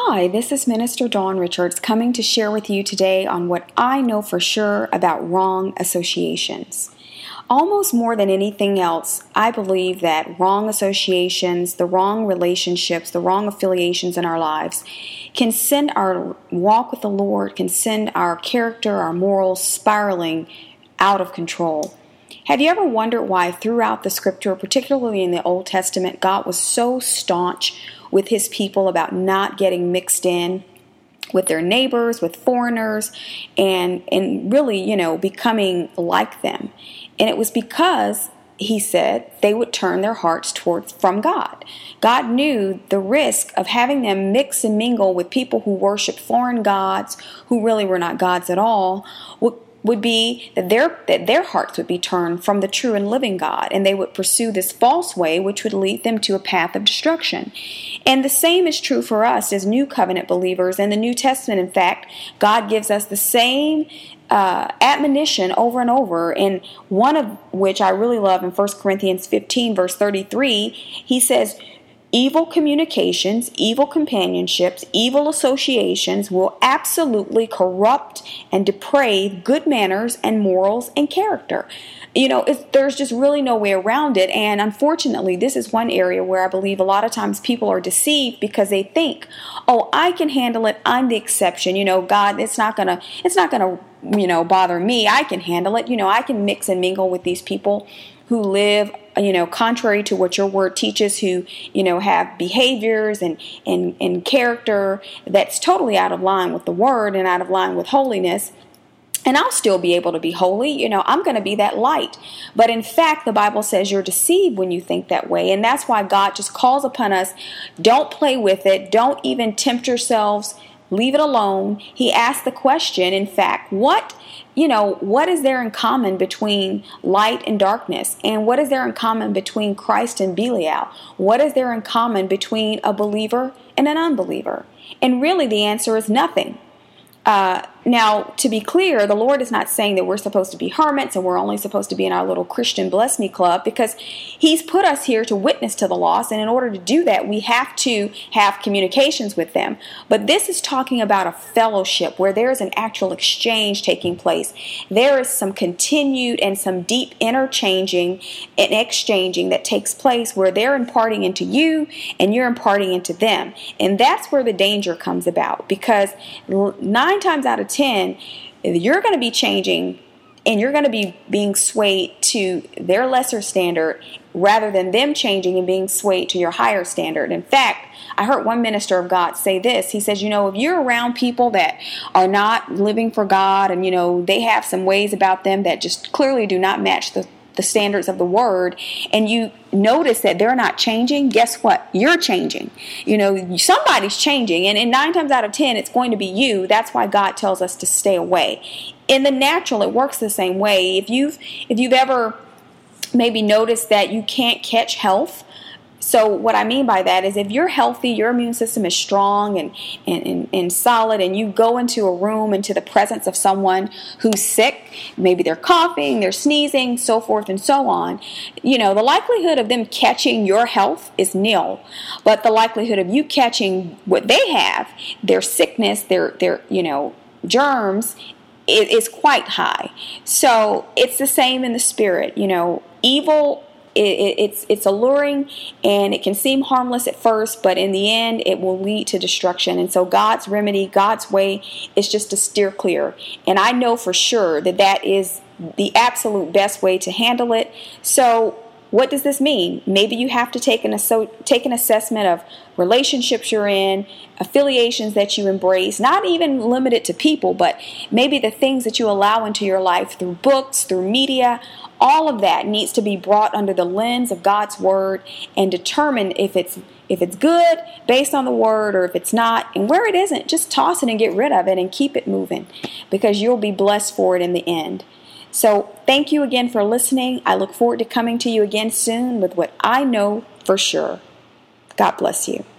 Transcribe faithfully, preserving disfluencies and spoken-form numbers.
Hi, this is Minister Dawn Richards coming to share with you today on what I know for sure about wrong associations. Almost more than anything else, I believe that wrong associations, the wrong relationships, the wrong affiliations in our lives can send our walk with the Lord, can send our character, our morals spiraling out of control. Have you ever wondered why throughout the scripture, particularly in the Old Testament, God was so staunch with his people about not getting mixed in with their neighbors, with foreigners, and, and really, you know, becoming like them? And it was because, he said, they would turn their hearts towards from God. God knew the risk of having them mix and mingle with people who worship foreign gods, who really were not gods at all, would would be that their that their hearts would be turned from the true and living God, and they would pursue this false way, which would lead them to a path of destruction. And the same is true for us as New Covenant believers. In the New Testament, in fact, God gives us the same uh, admonition over and over, and one of which I really love in First Corinthians fifteen, verse thirty-three, he says, "Evil communications, evil companionships, evil associations will absolutely corrupt and deprave good manners and morals and character." You know, it's, there's just really no way around it. And unfortunately, this is one area where I believe a lot of times people are deceived because they think, oh, I can handle it. I'm the exception. You know, God, it's not going to, it's not going to, you know, bother me. I can handle it. You know, I can mix and mingle with these people who live, you know, contrary to what your word teaches, who, you know, have behaviors and, and, and character that's totally out of line with the word and out of line with holiness. And I'll still be able to be holy. You know, I'm going to be that light. But in fact, the Bible says you're deceived when you think that way. And that's why God just calls upon us, don't play with it. Don't even tempt yourselves. Leave it alone. He asked the question, in fact, what, you know, what is there in common between light and darkness? And what is there in common between Christ and Belial? What is there in common between a believer and an unbeliever? And really the answer is nothing. Uh, now, to be clear, the Lord is not saying that we're supposed to be hermits and we're only supposed to be in our little Christian bless me club, because he's put us here to witness to the lost. And in order to do that, we have to have communications with them. But this is talking about a fellowship where there is an actual exchange taking place. There is some continued and some deep interchanging and exchanging that takes place where they're imparting into you and you're imparting into them. And that's where the danger comes about, because nine Nine times out of ten, you're going to be changing and you're going to be being swayed to their lesser standard rather than them changing and being swayed to your higher standard. In fact, I heard one minister of God say this. He says, you know, if you're around people that are not living for God and, you know, they have some ways about them that just clearly do not match the the standards of the word, and you notice that they're not changing, guess what? You're changing. You know, somebody's changing, and, and nine times out of ten, it's going to be you. That's why God tells us to stay away. In the natural, it works the same way. If you've, if you've ever maybe noticed that you can't catch health, so what I mean by that is if you're healthy, your immune system is strong and, and, and, and solid, and you go into a room, into the presence of someone who's sick, maybe they're coughing, they're sneezing, so forth and so on, you know, the likelihood of them catching your health is nil. But the likelihood of you catching what they have, their sickness, their, their you know, germs, is, is quite high. So it's the same in the spirit, you know, evil It's it's alluring and it can seem harmless at first, but in the end, it will lead to destruction. And so God's remedy, God's way is just to steer clear. And I know for sure that that is the absolute best way to handle it. So what does this mean? Maybe you have to take an so take an assessment of relationships you're in, affiliations that you embrace, not even limited to people, but maybe the things that you allow into your life through books, through media. All of that needs to be brought under the lens of God's word and determine if it's if it's good based on the word or if it's not. And where it isn't, just toss it and get rid of it and keep it moving, because you'll be blessed for it in the end. So thank you again for listening. I look forward to coming to you again soon with what I know for sure. God bless you.